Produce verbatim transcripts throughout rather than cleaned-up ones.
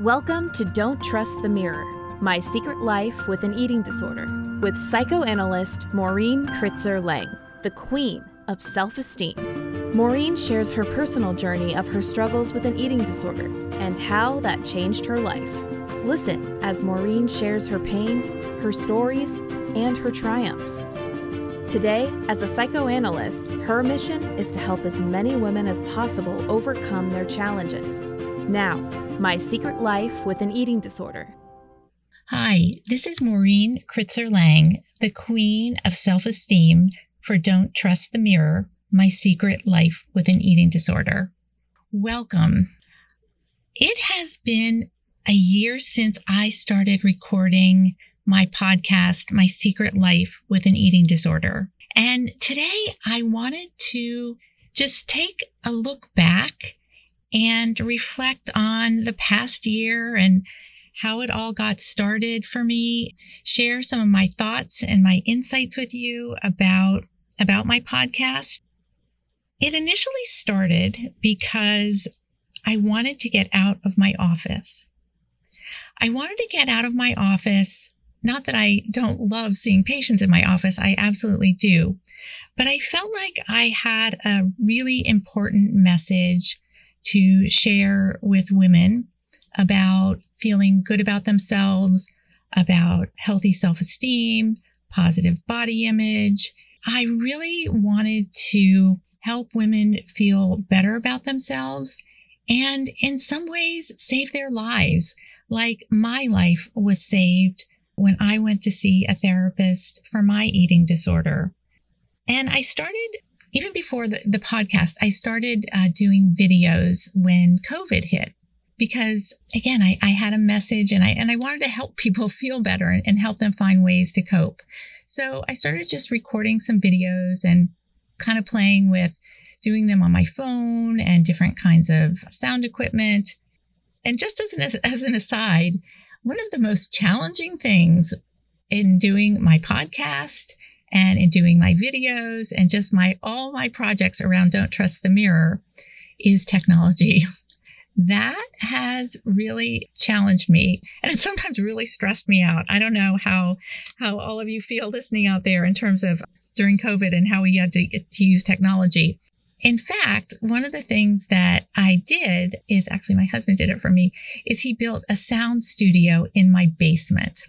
Welcome to Don't Trust the Mirror, My Secret Life with an Eating Disorder, with psychoanalyst Maureen Kritzer-Lange, the queen of self-esteem. Maureen shares her personal journey of her struggles with an eating disorder and how that changed her life. Listen as Maureen shares her pain, her stories, and her triumphs. Today, as a psychoanalyst, her mission is to help as many women as possible overcome their challenges. Now, My Secret Life with an Eating Disorder. Hi, this is Maureen Kritzer-Lange, the queen of self-esteem for Don't Trust the Mirror, My Secret Life with an Eating Disorder. Welcome. It has been a year since I started recording my podcast, My Secret Life with an Eating Disorder. And today I wanted to just take a look back and reflect on the past year and how it all got started for me, share some of my thoughts and my insights with you about, about my podcast. It initially started because I wanted to get out of my office. I wanted to get out of my office. Not that I don't love seeing patients in my office, I absolutely do. But I felt like I had a really important message to share with women about feeling good about themselves, about healthy self-esteem, positive body image. I really wanted to help women feel better about themselves and in some ways save their lives, like my life was saved when I went to see a therapist for my eating disorder. And I started, even before the, the podcast, I started uh, doing videos when COVID hit because, again, I, I had a message and I and I wanted to help people feel better and, and help them find ways to cope. So I started just recording some videos and kind of playing with doing them on my phone and different kinds of sound equipment. And just as an, as an aside, one of the most challenging things in doing my podcast and in doing my videos and just my all my projects around Don't Trust the Mirror is technology. That has really challenged me and it sometimes really stressed me out. I don't know how how all of you feel listening out there in terms of during COVID and how we had to, to use technology. In fact, one of the things that I did is actually my husband did it for me, is he built a sound studio in my basement.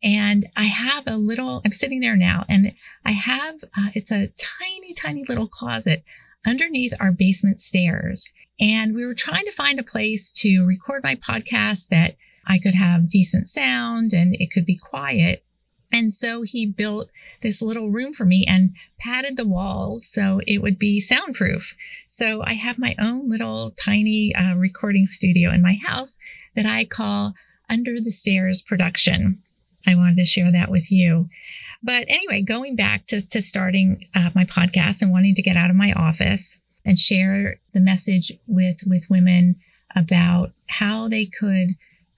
And I have a little, I'm sitting there now and I have, uh, it's a tiny, tiny little closet underneath our basement stairs. And we were trying to find a place to record my podcast that I could have decent sound and it could be quiet. And so he built this little room for me and padded the walls so it would be soundproof. So I have my own little tiny uh, recording studio in my house that I call Under the Stairs Production. I wanted to share that with you. But anyway, going back to, to starting uh, my podcast and wanting to get out of my office and share the message with, with women about how they could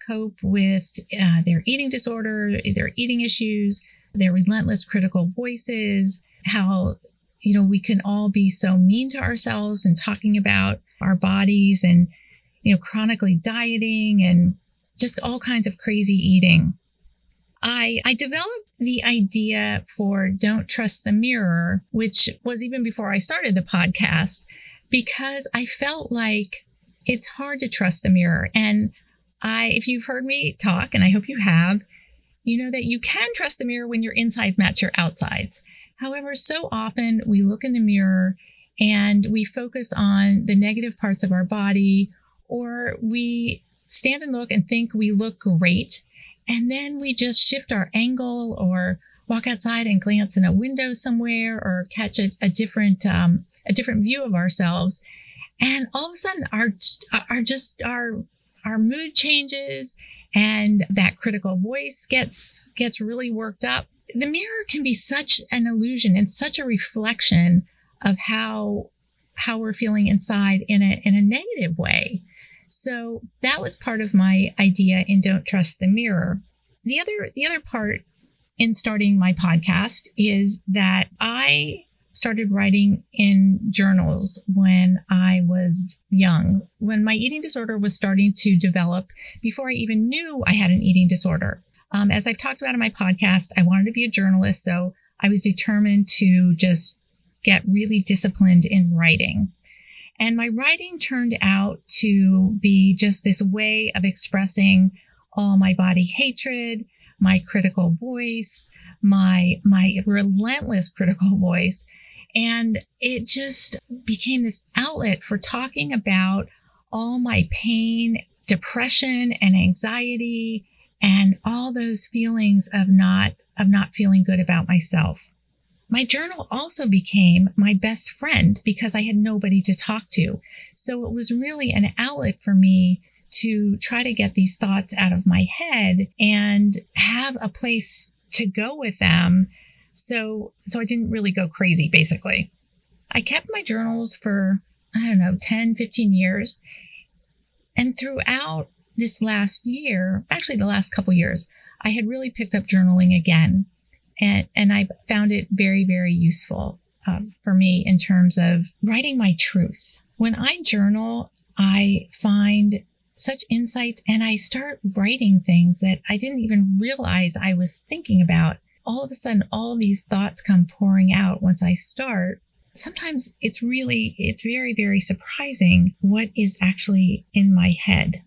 cope with uh, their eating disorder, their eating issues, their relentless critical voices, how, you know, we can all be so mean to ourselves and talking about our bodies and, you know, chronically dieting and just all kinds of crazy eating. I, I developed the idea for Don't Trust the Mirror, which was even before I started the podcast, because I felt like it's hard to trust the mirror. And I, if you've heard me talk, and I hope you have, you know that you can trust the mirror when your insides match your outsides. However, so often we look in the mirror and we focus on the negative parts of our body, or we stand and look and think we look great. And then we just shift our angle or walk outside and glance in a window somewhere or catch a, a different um, a different view of ourselves. And all of a sudden our, our just our... Our mood changes and that critical voice gets gets really worked up. The mirror can be such an illusion and such a reflection of how how we're feeling inside in a in a negative way. So that was part of my idea in Don't Trust the Mirror. The other the other part in starting my podcast is that I started writing in journals when I was young, when my eating disorder was starting to develop before I even knew I had an eating disorder. Um, as I've talked about in my podcast, I wanted to be a journalist, so I was determined to just get really disciplined in writing. And my writing turned out to be just this way of expressing all my body hatred, my critical voice, my my relentless critical voice. And it just became this outlet for talking about all my pain, depression, and anxiety, and all those feelings of not of not feeling good about myself. My journal also became my best friend because I had nobody to talk to. So it was really an outlet for me to try to get these thoughts out of my head and have a place to go with them. So, so I didn't really go crazy, basically. I kept my journals for, I don't know, ten, fifteen years. And throughout this last year, actually the last couple years, I had really picked up journaling again. And, and I found it very, very useful uh, for me in terms of writing my truth. When I journal, I find such insights, and I start writing things that I didn't even realize I was thinking about. All of a sudden, all these thoughts come pouring out once I start. Sometimes it's really, it's very, very surprising what is actually in my head.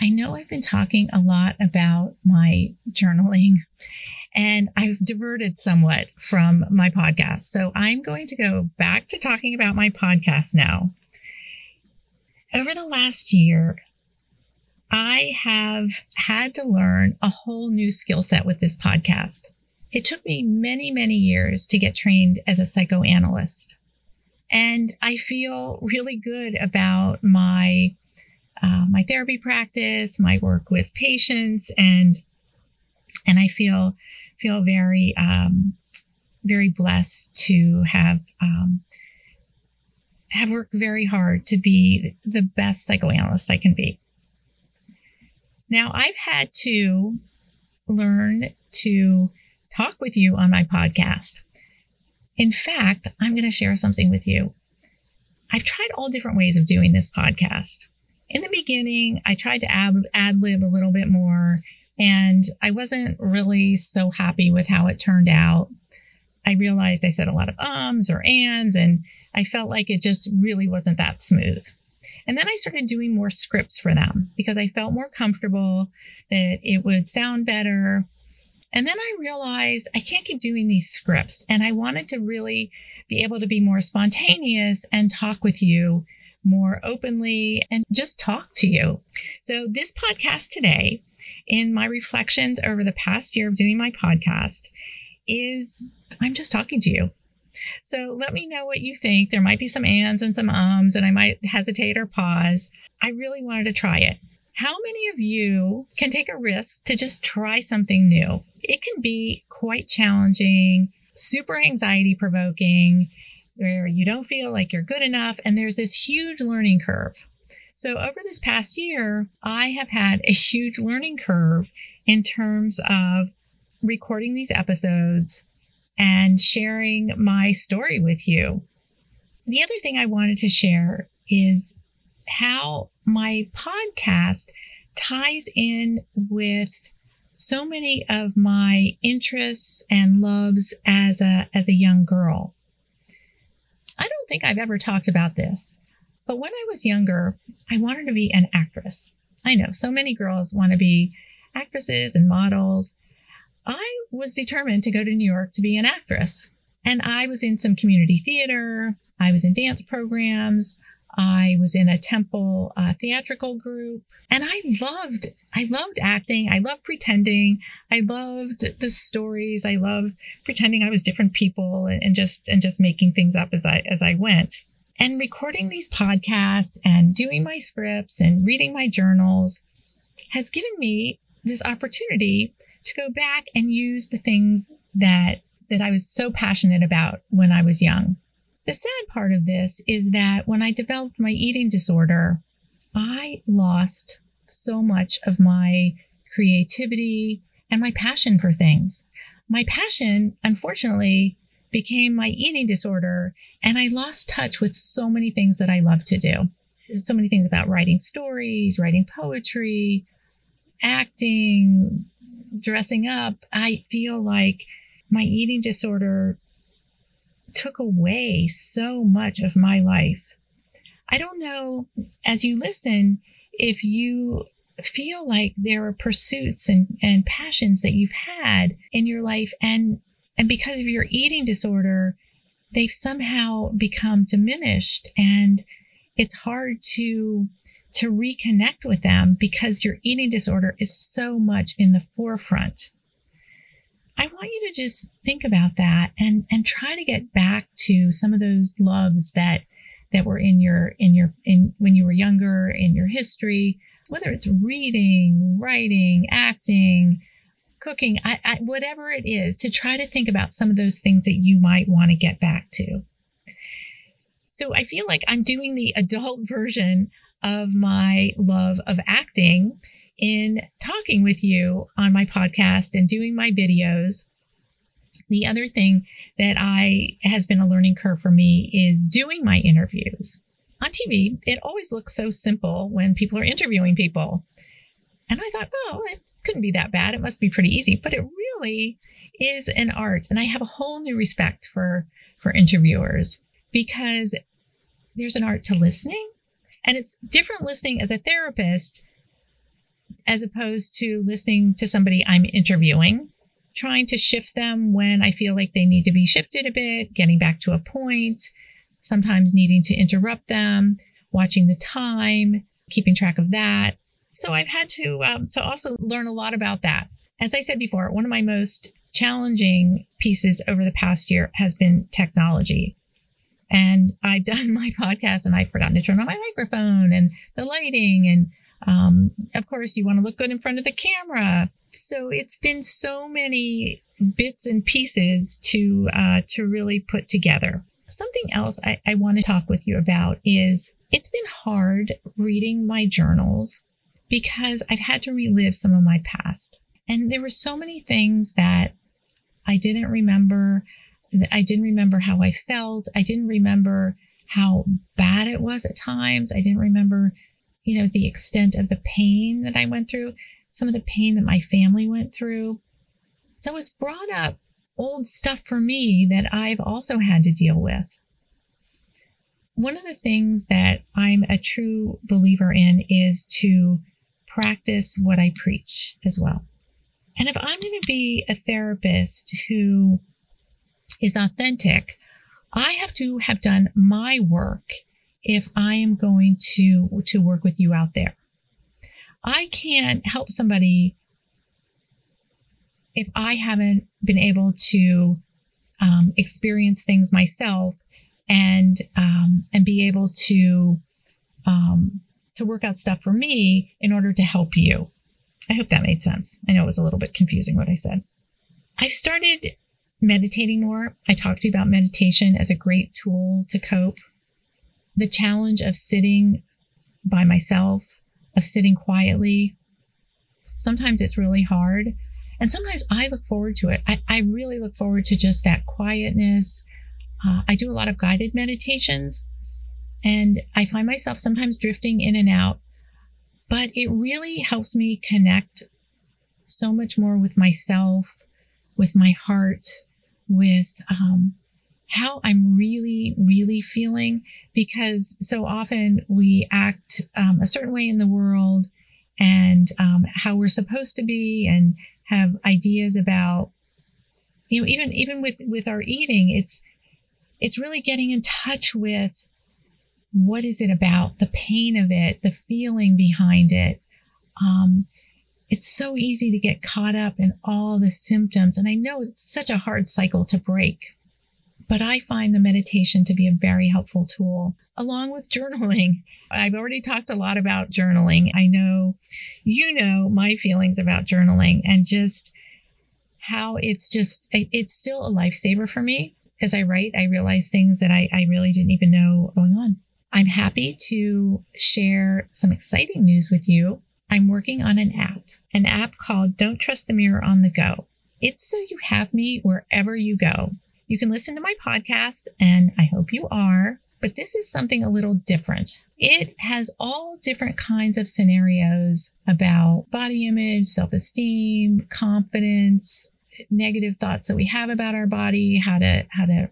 I know I've been talking a lot about my journaling, and I've diverted somewhat from my podcast. So I'm going to go back to talking about my podcast now. Over the last year, I have had to learn a whole new skill set with this podcast. It took me many, many years to get trained as a psychoanalyst. And I feel really good about my uh, my therapy practice, my work with patients, and and I feel feel very, um, very blessed to have um, have worked very hard to be the best psychoanalyst I can be. Now, I've had to learn to talk with you on my podcast. In fact, I'm going to share something with you. I've tried all different ways of doing this podcast. In the beginning, I tried to ad- ad-lib a little bit more, and I wasn't really so happy with how it turned out. I realized I said a lot of ums or ands, and I felt like it just really wasn't that smooth. And then I started doing more scripts for them because I felt more comfortable that it would sound better. And then I realized I can't keep doing these scripts. And I wanted to really be able to be more spontaneous and talk with you more openly and just talk to you. So this podcast today, in my reflections over the past year of doing my podcast, is I'm just talking to you. So let me know what you think. There might be some ands and some ums, and I might hesitate or pause. I really wanted to try it. How many of you can take a risk to just try something new? It can be quite challenging, super anxiety provoking, where you don't feel like you're good enough, and there's this huge learning curve. So over this past year, I have had a huge learning curve in terms of recording these episodes and sharing my story with you. The other thing I wanted to share is how my podcast ties in with so many of my interests and loves as a, as a young girl. I don't think I've ever talked about this, but when I was younger, I wanted to be an actress. I know so many girls want to be actresses and models. I was determined to go to New York to be an actress. And I was in some community theater. I was in dance programs. I was in a temple uh, theatrical group. And I loved, I loved acting. I loved pretending. I loved the stories. I loved pretending I was different people and, and just, and just making things up as I, as I went. And recording these podcasts and doing my scripts and reading my journals has given me this opportunity to go back and use the things that that I was so passionate about when I was young. The sad part of this is that when I developed my eating disorder, I lost so much of my creativity and my passion for things. My passion, unfortunately, became my eating disorder, and I lost touch with so many things that I love to do. So many things about writing stories, writing poetry, acting, dressing up. I feel like my eating disorder took away so much of my life. I don't know, as you listen, if you feel like there are pursuits and, and passions that you've had in your life, and and because of your eating disorder, they've somehow become diminished, and it's hard to to reconnect with them because your eating disorder is so much in the forefront. I want you to just think about that and and try to get back to some of those loves that that were in your in your in when you were younger, in your history, whether it's reading, writing, acting, cooking, I, I, whatever it is, to try to think about some of those things that you might want to get back to. So I feel like I'm doing the adult version of my love of acting in talking with you on my podcast and doing my videos. The other thing that I has been a learning curve for me is doing my interviews. On T V, it always looks so simple when people are interviewing people. And I thought, oh, it couldn't be that bad. It must be pretty easy. But it really is an art. And I have a whole new respect for, for interviewers, because there's an art to listening. And it's different listening as a therapist as opposed to listening to somebody I'm interviewing, trying to shift them when I feel like they need to be shifted a bit, getting back to a point, sometimes needing to interrupt them, watching the time, keeping track of that. So I've had to um, to also learn a lot about that. As I said before, one of my most challenging pieces over the past year has been technology. And I've done my podcast and I've forgotten to turn on my microphone and the lighting. And um, of course, you want to look good in front of the camera. So it's been so many bits and pieces to uh, to really put together. Something else I, I want to talk with you about is it's been hard reading my journals because I've had to relive some of my past. And there were so many things that I didn't remember. I didn't remember how I felt. I didn't remember how bad it was at times. I didn't remember, you know, the extent of the pain that I went through, some of the pain that my family went through. So it's brought up old stuff for me that I've also had to deal with. One of the things that I'm a true believer in is to practice what I preach as well. And if I'm going to be a therapist who is authentic, I have to have done my work if I am going to, to work with you out there. I can't help somebody if I haven't been able to um, experience things myself and um, and be able to um, to work out stuff for me in order to help you. I hope that made sense. I know it was a little bit confusing what I said. I've started meditating more. I talked to you about meditation as a great tool to cope. The challenge of sitting by myself, of sitting quietly. Sometimes it's really hard. And sometimes I look forward to it. I, I really look forward to just that quietness. Uh, I do a lot of guided meditations, and I find myself sometimes drifting in and out, but it really helps me connect so much more with myself, with my heart, with um, how I'm really, really feeling, because so often we act um, a certain way in the world and um, how we're supposed to be and have ideas about, you know, even, even with, with our eating, it's, it's really getting in touch with what is it about, the pain of it, the feeling behind it. Um, it's so easy to get caught up in all the symptoms. And I know it's such a hard cycle to break, but I find the meditation to be a very helpful tool, along with journaling. I've already talked a lot about journaling. I know you know my feelings about journaling and just how it's just, it's still a lifesaver for me. As I write, I realize things that I, I really didn't even know going on. I'm happy to share some exciting news with you. I'm working on an app, an app called Don't Trust the Mirror on the Go. It's so you have me wherever you go. You can listen to my podcast, and I hope you are, but this is something a little different. It has all different kinds of scenarios about body image, self-esteem, confidence, negative thoughts that we have about our body, how to how to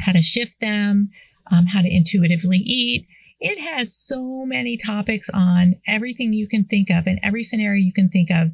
how to shift them, um, how to intuitively eat. It has so many topics on everything you can think of and every scenario you can think of,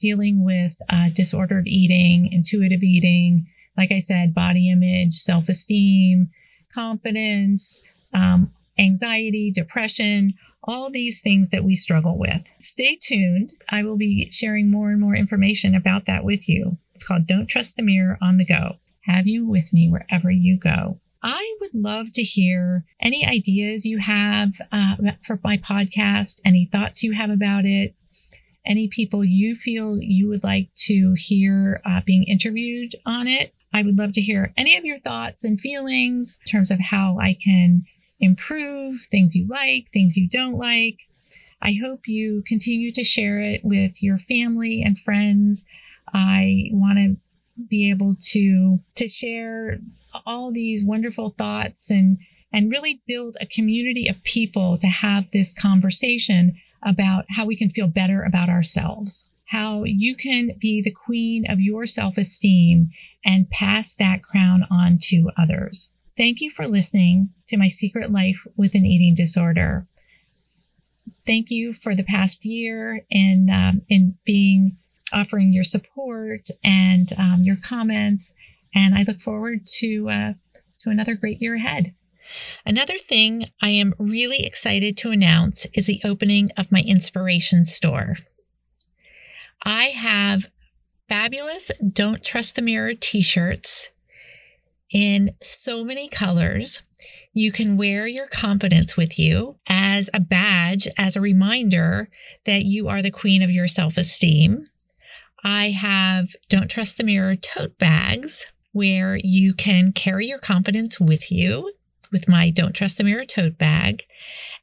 dealing with uh, disordered eating, intuitive eating, like I said, body image, self-esteem, confidence, um, anxiety, depression, all these things that we struggle with. Stay tuned. I will be sharing more and more information about that with you. It's called Don't Trust the Mirror on the Go. Have you with me wherever you go. I would love to hear any ideas you have uh, for my podcast, any thoughts you have about it, any people you feel you would like to hear uh, being interviewed on it. I would love to hear any of your thoughts and feelings in terms of how I can improve, things you like, things you don't like. I hope you continue to share it with your family and friends. I want to be able to, to share all these wonderful thoughts and, and really build a community of people to have this conversation about how we can feel better about ourselves, how you can be the queen of your self-esteem and pass that crown on to others. Thank you for listening to My Secret Life with an Eating Disorder. Thank you for the past year in, um, in being offering your support and um, your comments. And I look forward to uh, to another great year ahead. Another thing I am really excited to announce is the opening of my Inspiration Store. I have fabulous Don't Trust the Mirror t-shirts in so many colors. You can wear your confidence with you as a badge, as a reminder that you are the queen of your self-esteem. I have Don't Trust the Mirror tote bags where you can carry your confidence with you with my Don't Trust the Mirror tote bag.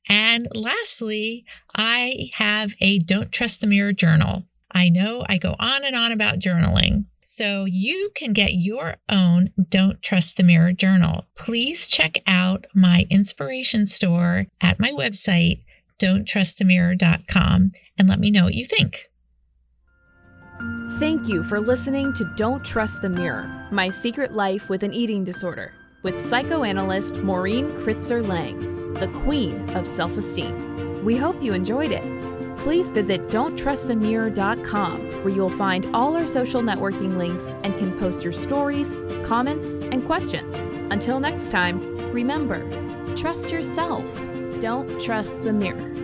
And lastly, I have a Don't Trust the Mirror journal. I know I go on and on about journaling. So you can get your own Don't Trust the Mirror journal. Please check out my Inspiration Store at my website, don't trust the mirror dot com, and let me know what you think. Thank you for listening to Don't Trust the Mirror, My Secret Life with an Eating Disorder, with psychoanalyst Maureen Kritzer-Lange, the queen of self-esteem. We hope you enjoyed it. Please visit don't trust the mirror dot com, where you'll find all our social networking links and can post your stories, comments, and questions. Until next time, remember, trust yourself. Don't trust the mirror.